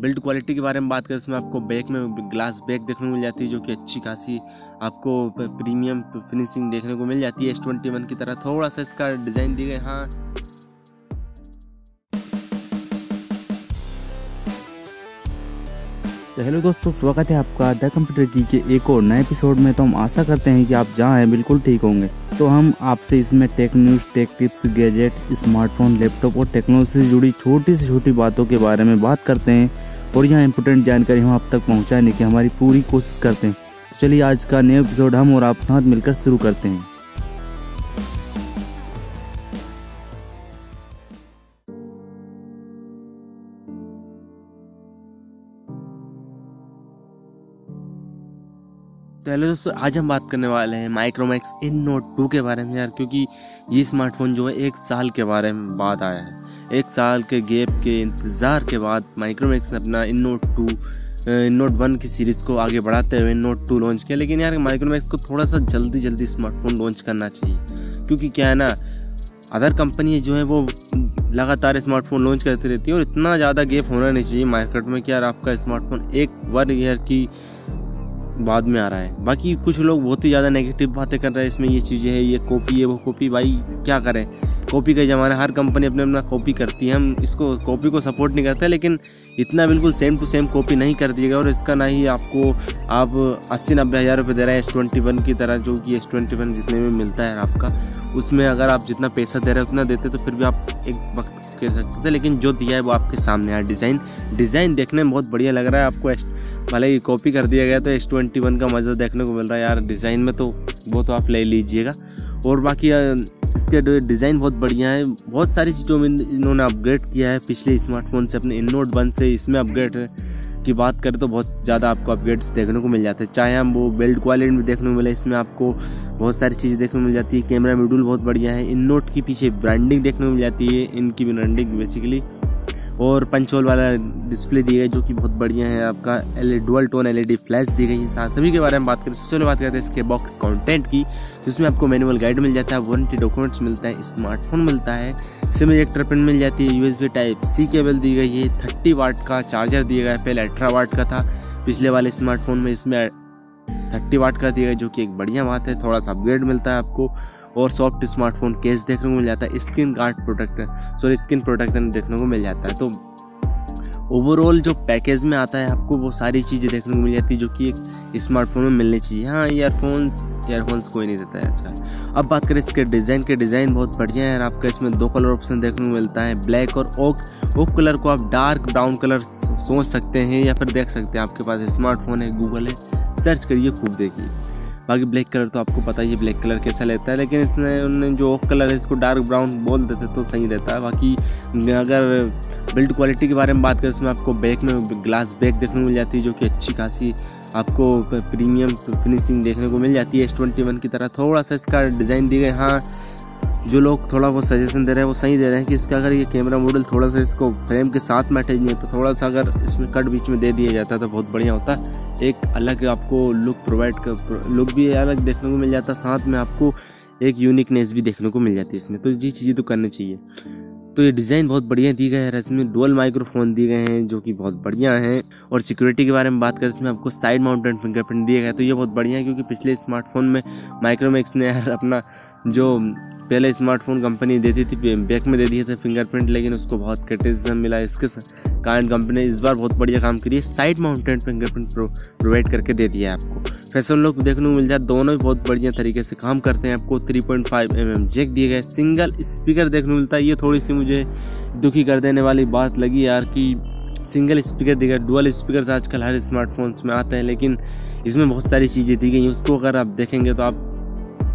Build quality के बारे में बात करें, इसमें आपको बैक में ग्लास बैक देखने को मिल जाती है जो कि अच्छी खासी आपको प्रीमियम फिनिशिंग देखने को मिल जाती है। S21 की तरह थोड़ा सा इसका डिज़ाइन दी गई। हाँ, तो हेलो दोस्तों, स्वागत है आपका द कंप्यूटर की के एक और नए एपिसोड में। तो हम आशा करते हैं कि आप जहाँ हैं बिल्कुल ठीक होंगे। तो हम आपसे इसमें tech news, tech tips, gadgets, smartphone, laptop और टेक्नोलॉजी से जुड़ी छोटी से छोटी बातों के बारे में बात करते हैं और यहाँ इंपॉर्टेंट जानकारी हम आप तक पहुँचाने की हमारी पूरी कोशिश करते हैं। तो चलिए आज का नया एपिसोड हम और आप साथ मिलकर शुरू करते हैं। तो हेलो दोस्तों, आज हम बात करने वाले हैं माइक्रोमैक्स इन नोट 2 के बारे में यार, क्योंकि ये स्मार्टफोन जो है 1 साल के बारे में बाद आया है। 1 साल के गैप के इंतज़ार के बाद माइक्रोमैक्स ने अपना इन नोट 1 की सीरीज़ को आगे बढ़ाते हुए नोट 2 लॉन्च किया। लेकिन यार माइक्रोमैक्स को थोड़ा सा जल्दी स्मार्टफोन लॉन्च करना चाहिए, क्योंकि क्या है ना, अदर कंपनी जो है वो लगातार स्मार्टफोन लॉन्च करती रहती है और इतना ज़्यादा गैप होना नहीं चाहिए मार्केट में कि यार आपका स्मार्टफोन 1 ईयर की बाद में आ रहा है। बाकी कुछ लोग बहुत ही ज़्यादा नेगेटिव बातें कर रहे हैं, इसमें ये चीज़ें है, ये कॉपी है, वो कॉपी। भाई क्या करें, कॉपी का ज़माना, हर कंपनी अपने अपना कॉपी करती है। हम इसको कॉपी को सपोर्ट नहीं करते, लेकिन इतना बिल्कुल सेम टू सेम कॉपी नहीं कर दिएगा। और इसका ना ही आपको आप 80-90 हज़ार रुपये दे रहे हैं S21 की तरह, जो कि S21 जितने में मिलता है आपका, उसमें अगर आप जितना पैसा दे रहे हैं उतना देते तो फिर भी आप एक वक्त कह सकते थे। लेकिन जो दिया है वो आपके सामने है। डिज़ाइन देखने में बहुत बढ़िया लग रहा है आपको। भले ही कॉपी कर दिया गया तो S21 का मज़ा देखने को मिल रहा है यार डिज़ाइन में, तो वो तो आप ले लीजिएगा। और बाकी इसके डिज़ाइन बहुत बढ़िया है। बहुत सारी चीज़ों में इन्होंने अपग्रेड किया है पिछले स्मार्टफोन से, अपने इन नोट 1 से। इसमें अपग्रेड की बात करें तो बहुत ज़्यादा आपको अपग्रेड्स देखने को मिल जाते हैं, चाहे हम वो बिल्ड क्वालिटी में देखने को मिले। इसमें आपको बहुत सारी चीज़ें देखने को मिल जाती है। कैमरा मॉड्यूल बहुत बढ़िया है। इन नोट की पीछे ब्रांडिंग देखने को मिल जाती है, इनकी ब्रांडिंग बेसिकली। और पंचोल वाला डिस्प्ले दिया है जो कि बहुत बढ़िया है आपका। डुअल टोन LED फ्लैश दी गई है। सभी के बारे में बात करें, सबसे पहले बात करते हैं इसके बॉक्स कंटेंट की, जिसमें आपको मैनुअल गाइड मिल जाता है, वारंटी डॉक्यूमेंट्स मिलता है, स्मार्टफोन मिलता है, सिम इजेक्टर पिन मिल जाती है, USB Type-C केबल दी गई है, 30 वाट का चार्जर दिया गया है। पहले 18 वाट का था पिछले वाले स्मार्टफोन में, इसमें 30 वाट का दिया गया, जो कि एक बढ़िया बात है, थोड़ा सा अपग्रेड मिलता है आपको। और सॉफ्ट स्मार्टफोन केस देखने को मिल जाता है, स्क्रीन प्रोटेक्टर देखने को मिल जाता है। तो ओवरऑल जो पैकेज में आता है आपको वो सारी चीज़ें देखने को मिल जाती है जो कि एक स्मार्टफोन में मिलनी चाहिए। हाँ, ईयरफोन्स कोई नहीं देता है। अच्छा, अब बात करें इसके डिज़ाइन के। डिज़ाइन बहुत बढ़िया है आपका। इसमें 2 कलर ऑप्शन देखने को मिलता है, ब्लैक और ओक कलर को आप डार्क ब्राउन कलर सोच सकते हैं या फिर देख सकते हैं। आपके पास स्मार्टफोन है, गूगल है, सर्च करिए, खूब देखिए। बाकी ब्लैक कलर तो आपको पता ही है ब्लैक कलर कैसा लेता है, लेकिन इसने उन्होंने जो ऑफ कलर है इसको डार्क ब्राउन बोल देते तो सही रहता है। बाकी अगर बिल्ड क्वालिटी के बारे में बात करें, इसमें आपको बैक में ग्लास बैक देखने को मिल जाती है, जो कि अच्छी खासी आपको प्रीमियम फिनिशिंग देखने को मिल जाती है। S21 की तरह थोड़ा सा इसका डिज़ाइन दी गई। हाँ, जो लोग थोड़ा बहुत सजेशन दे रहे हैं वो सही दे रहे हैं कि इसका अगर ये कैमरा मॉडल थोड़ा सा इसको फ्रेम के साथ मैटेज नहीं है तो थोड़ा सा अगर इसमें कट बीच में दे दिया जाता तो बहुत बढ़िया होता। एक अलग आपको लुक लुक भी अलग देखने को मिल जाता, साथ में आपको एक यूनिकनेस भी देखने को मिल जाती है इसमें। तो ये चीज़ें तो करनी चाहिए। तो ये डिज़ाइन बहुत बढ़िया दी गई है। इसमें डुअल माइक्रोफोन दिए गए हैं जो कि बहुत बढ़िया हैं। और सिक्योरिटी के बारे में बात करें, इसमें आपको साइड माउंटेड फिंगरप्रिंट दिया गया है, तो ये बहुत बढ़िया है, क्योंकि पिछले स्मार्टफोन में माइक्रोमैक्स ने अपना जो पहले स्मार्टफोन कंपनी देती थी बैक में दे दिए थे फिंगरप्रिंट, लेकिन उसको बहुत क्रिटिसिज्म मिला। इसके कारण कंपनी इस बार बहुत बढ़िया काम करी है, साइड माउंटेड फिंगरप्रिंट प्रोवाइड करके दे दिया है आपको। फैशन लुक देखने को मिल जाए, दोनों ही बहुत बढ़िया तरीके से काम करते हैं। आपको 3.5mm जैक दिए गए, सिंगल स्पीकर देखने को मिलता है। ये थोड़ी सी मुझे दुखी कर देने वाली बात लगी यार कि सिंगल स्पीकर दी गई। डुअल स्पीकर आजकल हर स्मार्टफोन्स में आते हैं, लेकिन इसमें बहुत सारी चीज़ें दी गई हैं, उसको अगर आप देखेंगे तो आप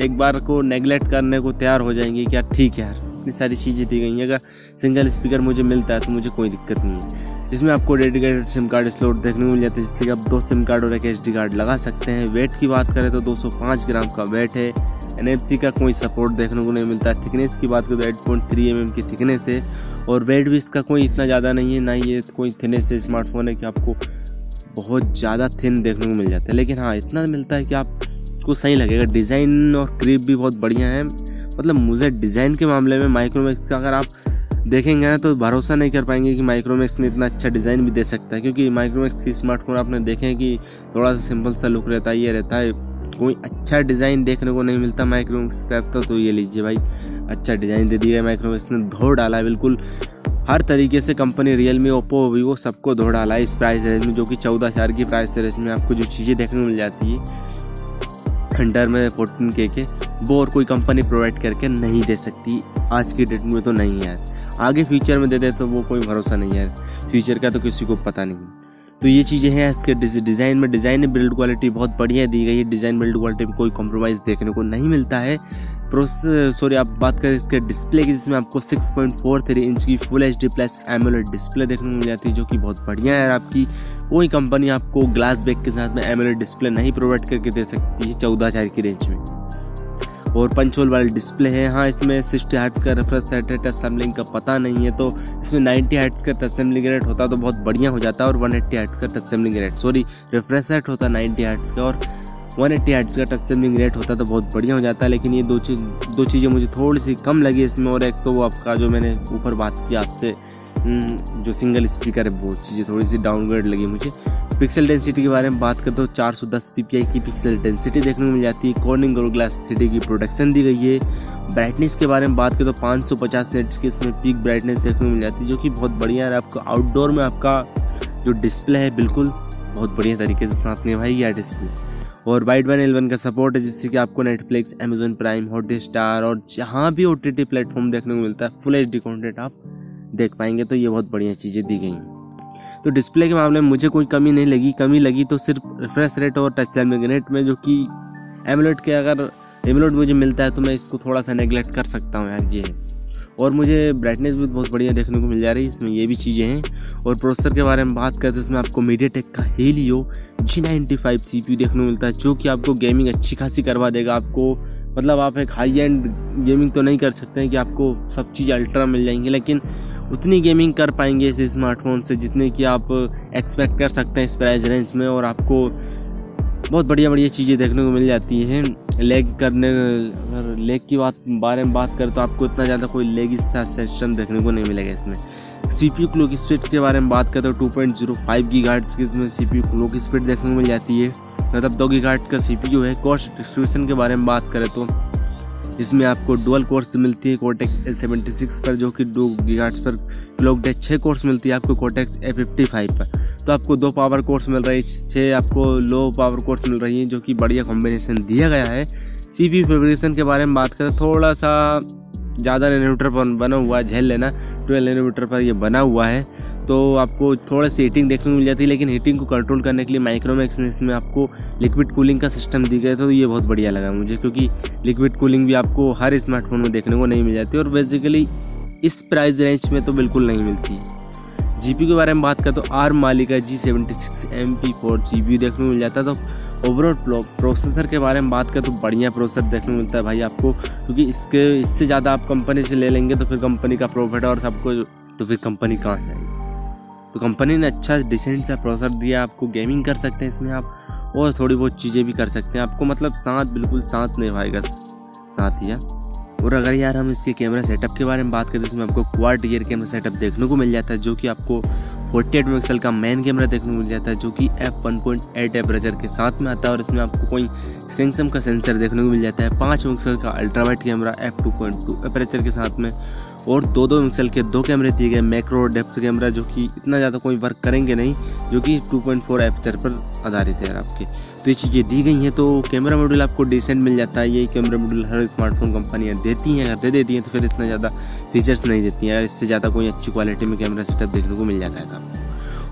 एक बार को नेगलेक्ट करने को तैयार हो जाएंगे कि यार ठीक है यार इतनी सारी चीज़ें दी गई हैं। अगर सिंगल स्पीकर मुझे मिलता है तो मुझे कोई दिक्कत नहीं है। इसमें आपको डेडिकेटेड सिम कार्ड स्लॉट देखने को मिल जाता है, जिससे कि आप 2 SIM कार्ड और एक SD कार्ड लगा सकते हैं। वेट की बात करें तो 205 ग्राम का वेट है। NFC का कोई सपोर्ट देखने को नहीं मिलता है। थिकनेस की बात करें तो 8.3mm की थिकनेस है और वेट भी इसका कोई इतना ज़्यादा नहीं है, ना ही ये कोई थिकनेस स्मार्टफोन है कि आपको बहुत ज़्यादा थिन देखने को मिल जाता है। लेकिन हाँ, इतना मिलता है कि आप को सही लगेगा। डिज़ाइन और क्रीप भी बहुत बढ़िया है। मतलब मुझे डिज़ाइन के मामले में माइक्रोमैक्स का अगर आप देखेंगे तो भरोसा नहीं कर पाएंगे कि माइक्रोमैक्स ने इतना अच्छा डिज़ाइन भी दे सकता है, क्योंकि माइक्रोमैक्स की स्मार्टफोन आपने देखें कि थोड़ा सा सिंपल सा लुक रहता है, ये रहता है, कोई अच्छा डिज़ाइन देखने को नहीं मिलता माइक्रोमैक्स का। तो ये लीजिए भाई, अच्छा डिज़ाइन दे दिया है माइक्रोमैक्स ने, धो डाला बिल्कुल हर तरीके से कंपनी रियलमी, ओप्पो, वीवो सबको धो डाला है इस प्राइस रेंज में, जो कि 14,000 की प्राइस रेंज में आपको जो चीज़ें देखने को मिल जाती है अंडर में 14K के, वो और कोई कंपनी प्रोवाइड करके नहीं दे सकती आज की डेट में। तो नहीं यार, आगे फ्यूचर में दे दे तो वो कोई भरोसा नहीं है, फ्यूचर का तो किसी को पता नहीं। तो ये चीज़ें हैं इसके डिज़ाइन में। डिज़ाइन बिल्ड क्वालिटी बहुत बढ़िया दी गई है, डिज़ाइन बिल्ड क्वालिटी में कोई कॉम्प्रोमाइज़ देखने को नहीं मिलता है। प्रोसेस सॉरी आप बात करें इसके डिस्प्ले की, जिसमें आपको 6.43 इंच की full HD plus AMOLED display देखने को मिल जाती है, जो कि बहुत बढ़िया है। आपकी कोई कंपनी आपको ग्लास बैक के साथ में एमोलेड डिस्प्ले नहीं प्रोवाइड करके दे सकती है 14,000 की रेंज में। और पंचोल वाले डिस्प्ले है, हाँ इसमें 60 हर्ट्ज़ का रिफ्रेश रेट है, टच सैम्पलिंग का पता नहीं है, तो इसमें 90 हर्ट्ज़ का टच सैम्पलिंग रेट होता तो बहुत बढ़िया हो जाता, और 180 हर्ट्ज़ का touch sampling rate sorry refresh rate होता 90 हर्ट्ज़ का और 180 हर्ट्ज़ का टच सैम्पलिंग रेट होता तो बहुत बढ़िया हो जाता। लेकिन ये दो चीज़ें मुझे थोड़ी सी कम लगी इसमें, और एक तो वो आपका जो मैंने ऊपर बात की आपसे जो सिंगल स्पीकर है, वो चीज़ें थोड़ी सी डाउनग्रेड लगी मुझे। पिक्सल डेंसिटी के बारे में बात करते हो, 410 ppi की पिक्सल डेंसिटी देखने को मिल जाती है, कॉर्निंग ग्लास 3D की प्रोटेक्शन दी गई है। ब्राइटनेस के बारे में बात करते हो, 550 नेट्स की इसमें पीक ब्राइटनेस देखने को मिल जाती है, जो कि बहुत बढ़िया है। आपका आउटडोर में आपका जो डिस्प्ले है बिल्कुल बहुत बढ़िया तरीके से साथ में भाई यह डिस्प्ले। और वाइडवाइन L1 का सपोर्ट है, जिससे कि आपको नेटफ्लिक्स, अमेजॉन प्राइम, हॉटस्टार और जहाँ भी OTT प्लेटफॉर्म देखने को मिलता है फुल HD कंटेंट आप देख पाएंगे। तो ये बहुत बढ़िया चीज़ें दी गई हैं। तो डिस्प्ले के मामले में मुझे कोई कमी नहीं लगी, कमी लगी तो सिर्फ रिफ्रेश रेट और टच सैम्पलिंग रेट में, जो कि एमोलेड के अगर एमोलेड मुझे मिलता है तो मैं इसको थोड़ा सा नेगलेक्ट कर सकता हूँ यार ये। और मुझे ब्राइटनेस भी बहुत बढ़िया देखने को मिल जा रही है इसमें, ये भी चीज़ें हैं। और प्रोसेसर के बारे में बात करते हैं, इसमें आपको मीडियाटेक का हेलियो G95 CPU देखने को मिलता है, जो कि आपको गेमिंग अच्छी खासी करवा देगा। आपको मतलब आप एक हाई एंड गेमिंग तो नहीं कर सकते हैं कि आपको सब चीज़ अल्ट्रा मिल जाएंगी, लेकिन उतनी गेमिंग कर पाएंगे इस स्मार्टफोन से जितने कि आप एक्सपेक्ट कर सकते हैं इस प्राइस रेंज में। और आपको बहुत बढ़िया बढ़िया चीज़ें देखने को मिल जाती हैं। अगर लेग की बारे में बात करें तो आपको इतना ज़्यादा कोई लेग सेशन देखने को नहीं मिलेगा इसमें। CPU क्लॉक स्पीड के बारे में बात करें तो 2.05 GHz की इसमें CPU क्लॉक स्पीड देखने को मिल जाती है, मतलब 2 GHz का CPU है। कॉस्ट डिस्ट्रीब्यूशन के बारे में बात करें तो इसमें आपको डुअल कोर्स मिलती है कॉर्टेक्स A76 पर, जो कि 2 GHz पर क्लॉक्ड है। 6 कोर्स मिलती है आपको कॉर्टेक्स A55 पर, तो आपको 2 पावर कोर्स मिल रही है, 6 आपको लो पावर कोर्स मिल रही है, जो कि बढ़िया कॉम्बिनेशन दिया गया है। CPU फैब्रिकेशन के बारे में बात करें, थोड़ा सा ज़्यादा नैनोमीटर पर बना हुआ है, झेल लेना 12 नैनोमीटर पर ये बना हुआ है, तो आपको थोड़ा सी हीटिंग देखने को मिल जाती है। लेकिन हीटिंग को कंट्रोल करने के लिए माइक्रोमैक्स ने इसमें आपको लिक्विड कूलिंग का सिस्टम दी गया, तो ये बहुत बढ़िया लगा मुझे, क्योंकि लिक्विड कूलिंग भी आपको हर स्मार्टफोन में देखने को नहीं मिल जाती, और बेसिकली इस प्राइस रेंज में तो बिल्कुल नहीं मिलती। GPU के बारे में बात करें तो आर्म मालिक का G76MP4 GPU देखने को मिल जाता है। तो ओवरऑल प्रोसेसर के बारे में बात करें तो बढ़िया प्रोसेसर देखने को मिलता है भाई आपको, क्योंकि इससे ज़्यादा आप कंपनी से ले लेंगे तो फिर कंपनी का प्रॉफिट और सबको, तो फिर कंपनी कहाँ से आएगी। तो कंपनी ने अच्छा डिसेंट सा प्रोसेसर दिया, आपको गेमिंग कर सकते हैं इसमें आप, और थोड़ी बहुत चीज़ें भी कर सकते हैं, आपको मतलब साथ बिल्कुल साथ निभाएगा साथ ही। और अगर यार हम इसके कैमरा सेटअप के बारे में बात करें, इसमें आपको क्वाड रियर कैमरा सेटअप देखने को मिल जाता है, जो कि आपको 48 मेगापिक्सल का मेन कैमरा देखने को मिल जाता है, जो कि f1.8 एपरेचर के साथ में आता है। और इसमें आपको कोई सैमसंग का सेंसर देखने को मिल जाता है, 5 मेगापिक्सल का ultra wide camera f2.2 aperture के साथ में, और 2 मेगापिक्सल के 2 कैमरे दिए गए, मैक्रो डेप्थ कैमरा, जो कि इतना ज़्यादा कोई वर्क करेंगे नहीं, जो कि 2.4 एपरेचर पर आधारित है आपके। तो ये चीज़ें दी गई हैं। तो कैमरा मॉड्यूल आपको डिसेंट मिल जाता है, ये कैमरा मॉड्यूल हर स्मार्टफोन कंपनियाँ देती हैं, अगर दे देती हैं तो फिर इतना ज़्यादा फीचर्स नहीं देती हैं, इससे ज़्यादा कोई अच्छी क्वालिटी में कैमरा सेटअप देखने को मिल जाता है।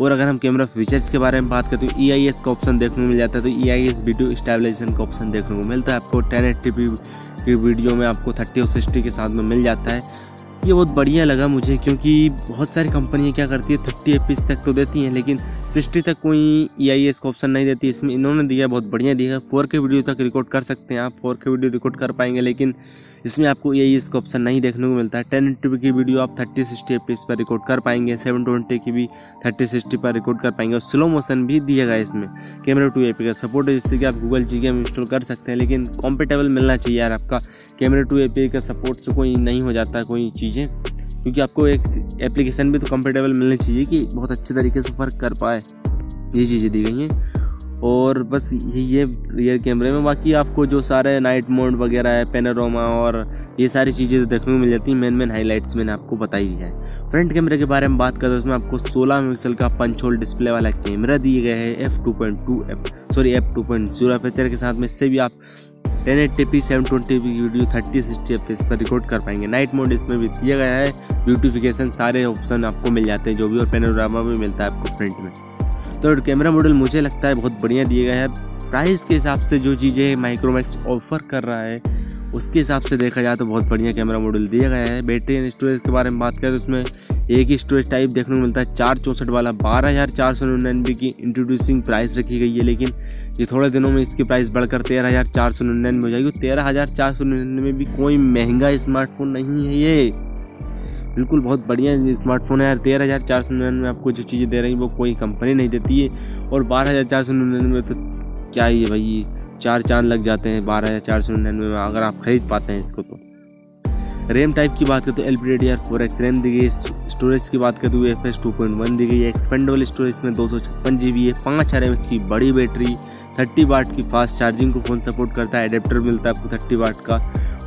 और अगर हम कैमरा फीचर्स के बारे में बात करें तो EIS का ऑप्शन देखने को मिल जाता है, तो EIS वीडियो स्टेबलाइजेशन का ऑप्शन देखने को मिलता है आपको 1080p की वीडियो में आपको 30 और 60 के साथ में मिल जाता है। ये बहुत बढ़िया लगा मुझे, क्योंकि बहुत सारी कंपनियां क्या करती है 30 FPS तक तो देती हैं, लेकिन 60 तक कोई EIS का ऑप्शन नहीं देती, इसमें इन्होंने दिया, बहुत बढ़िया दिया। 4K वीडियो तक रिकॉर्ड कर सकते हैं आप, 4K वीडियो रिकॉर्ड कर पाएंगे, लेकिन इसमें आपको EIS का ऑप्शन नहीं देखने को मिलता है। 1080p की वीडियो आप 30-60 FPS पर रिकॉर्ड कर पाएंगे, 720 की भी 30-60 पर रिकॉर्ड कर पाएंगे, और स्लो मोशन भी दिया गया इसमें। Camera2 API का सपोर्ट है, जिससे कि आप गूगल जी गेम इंस्टॉल कर सकते हैं, लेकिन कॉम्पेटेबल मिलना चाहिए यार आपका। Camera2 API का सपोर्ट से कोई नहीं हो जाता कोई चीज़ें, क्योंकि आपको एक एप्लीकेशन भी तो कंफर्टेबल मिलनी चाहिए कि बहुत अच्छे तरीके से फ़र्क कर पाए। ये चीज़ें दी गई हैं और बस ये रियर कैमरे में। बाकी आपको जो सारे नाइट मोड वगैरह है, पेनोरामा और ये सारी चीज़ें तो देखने को मिल जाती हैं। मेन हाईलाइट्स मैंने आपको बता ही दिया है। फ्रंट कैमरे के बारे में बात करें तो उसमें आपको 16 मेगापिक्सल का पंच होल डिस्प्ले वाला कैमरा दिए गए हैं एफ 2.0 एपीचर के साथ में। इससे भी आप 1080p 720p की वीडियो 30-60fps पर रिकॉर्ड कर पाएंगे। नाइट मोड इसमें भी दिया गया है, ब्यूटिफिकेशन सारे ऑप्शन आपको मिल जाते हैं जो भी, और पेनोरामा भी मिलता है आपको फ्रंट में। तो कैमरा मॉडल मुझे लगता है बहुत बढ़िया दिए गए हैं। प्राइस के हिसाब से जो चीज़ें माइक्रोमैक्स ऑफर कर रहा है उसके हिसाब से देखा जाए तो बहुत बढ़िया कैमरा मॉडल दिया गया है। बैटरी एंड स्टोरेज के बारे में बात करें तो उसमें एक ही स्टोरेज टाइप देखने को मिलता है 464 वाला। 12,499 की इंट्रोड्यूसिंग प्राइस रखी गई है, लेकिन ये थोड़े दिनों में इसकी प्राइस बढ़कर 13,499 हो जाएगी। 13,499 में भी कोई महंगा स्मार्टफोन नहीं है, ये बिल्कुल बहुत बढ़िया स्मार्टफोन है यार। 13,499 में आपको जो चीज़ें दे रही है वो कोई कंपनी नहीं देती है, और 12,499 में तो क्या ही है भाई, चार चांद लग जाते हैं 12,499 में अगर आप ख़रीद पाते हैं इसको। तो रैम टाइप की बात करें तो LPDDR4X रैम दी गई। स्टोरेज की बात करें तो UFS 2.1 दी गई है। एक्सपेंडेबल स्टोरेज में 256 GB है। 5000 mAh की बड़ी बैटरी, 30 वाट की फास्ट चार्जिंग को फ़ोन सपोर्ट करता है। एडेप्टर मिलता है आपको 30 वाट का,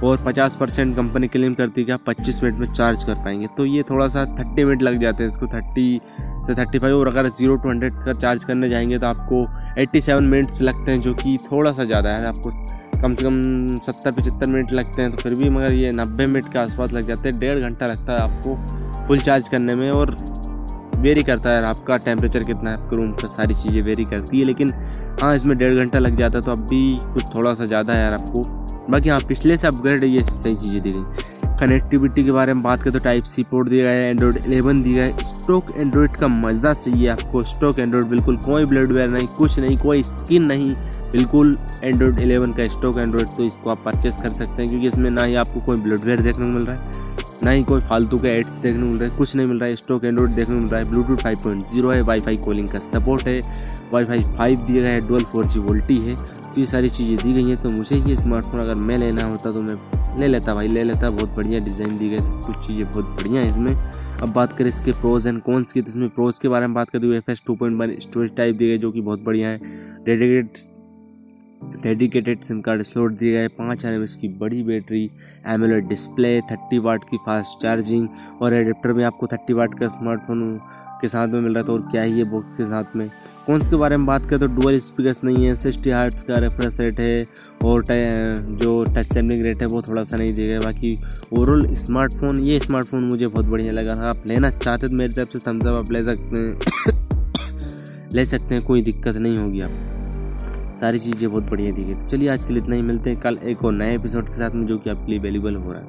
और 50% कंपनी क्लेम करती है कि आप 25 मिनट में चार्ज कर पाएंगे। तो ये थोड़ा सा 30 मिनट लग जाते हैं इसको, 30 से 35, और अगर 0 to 100 का चार्ज करने जाएंगे तो आपको 87 मिनट्स लगते हैं, जो कि थोड़ा सा ज़्यादा है। आपको कम से कम 70-75 मिनट लगते हैं तो फिर भी, मगर ये 90 मिनट के आसपास लग जाते हैं। 1.5 घंटा लगता है आपको फुल चार्ज करने में, और वेरी करता है आपका टेम्परेचर कितना है आपके रूम का, सारी चीज़ें वेरी करती है। लेकिन हाँ, इसमें 1.5 घंटा लग जाता है, तो अब भी कुछ थोड़ा सा ज़्यादा है यार आपको। बाकी हाँ, पिछले से अपग्रेड ये सही चीज़ें दी गई। कनेक्टिविटी के बारे में बात करें तो टाइप C पोर्ट दिया गया है, Android 11 दिया है। स्टॉक एंड्रॉयड का मज़ा चाहिए आपको, स्टॉक एंड्रॉयड बिल्कुल कोई ब्लडवेयर नहीं, कुछ नहीं, कोई स्किन नहीं, बिल्कुल एंड्रॉयड 11 का स्टॉक एंड्रॉयड। तो इसको आप परचेस कर सकते हैं, क्योंकि इसमें ना ही आपको कोई ब्लडवेयर देखने को मिल रहा है, ना ही कोई फालतू का एड्स देखने को मिल रहा है, कुछ नहीं मिल रहा है। स्टॉक एंड्रॉयड देखने को मिल रहा है। ब्लूटूथ 5.0 है, वाईफाई कॉलिंग का सपोर्ट है, Wi-Fi 5 दिया गया है, डुअल 4G वोल्टी है। तो ये सारी चीज़ें दी गई हैं। तो मुझे ये स्मार्टफोन अगर मैं लेना होता तो मैं ले लेता भाई, ले लेता। बहुत बढ़िया डिज़ाइन दी गई, सब कुछ चीज़ें बहुत बढ़िया हैं इसमें। अब बात करें इसके प्रोज एंड कॉन्स की, तो इसमें प्रोज के बारे में बात करते हुए UFS 2.1 स्टोरेज टाइप दी गई जो कि बहुत बढ़िया है। डेडिकेटेड सिम कार्ड स्लॉट दिए गए, 5000 mAh की बड़ी बैटरी, एमोलेड डिस्प्ले, 30 वाट की फास्ट चार्जिंग, और एडेप्टर में आपको 30 वाट का स्मार्टफोन के साथ में मिल रहा था, और क्या ही है बॉक्स के साथ में। कॉन्स के बारे में बात करें तो डुअल स्पीकर्स नहीं है, 60 हर्ट्ज़ का रिफ्रेश रेट है, और जो टच सैम्पलिंग रेट है वो थोड़ा सा नहीं दिया गया। बाकी ओवरऑल स्मार्टफोन, ये स्मार्टफोन मुझे बहुत बढ़िया लगा। आप लेना चाहते तो मेरी तरफ से थम्स अप आप ले सकते हैं ले सकते हैं, कोई दिक्कत नहीं होगी आपको। सारी चीज़ें बहुत बढ़िया दी गई। तो चलिए आज के लिए इतना ही, मिलते हैं कल एक और नए एपिसोड के साथ में जो कि आपके लिए वैल्यूबल हो रहा है।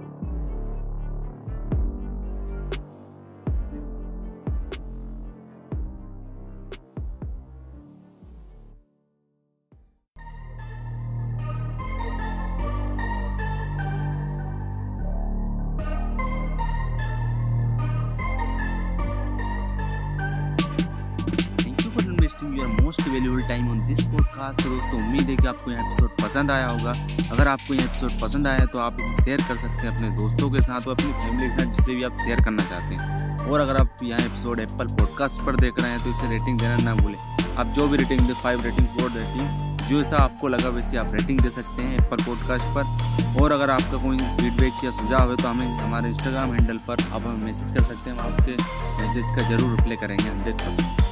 Your most valuable time on this podcast। तो दोस्तों उम्मीद है कि आपको यह एपिसोड पसंद आया होगा। अगर आपको यह एपिसोड पसंद आया तो आप इसे शेयर कर सकते हैं अपने दोस्तों के साथ और अपनी फैमिली के साथ, जिसे भी आप शेयर करना चाहते हैं। और अगर आप यह एपिसोड एप्पल पॉडकास्ट पर देख रहे हैं तो इसे रेटिंग देना ना भूलें। आप जो भी रेटिंग दें, 5 रेटिंग 4 रेटिंग, जो ऐसा आपको लगा वैसे आप रेटिंग दे सकते हैं एप्पल पॉडकास्ट पर। और अगर आपका कोई फीडबैक या सुझाव है तो हमें हमारे इंस्टाग्राम हैंडल पर आप हमें मैसेज कर सकते हैं, हम आपके मैसेज का जरूर रिप्लाई करेंगे 100%।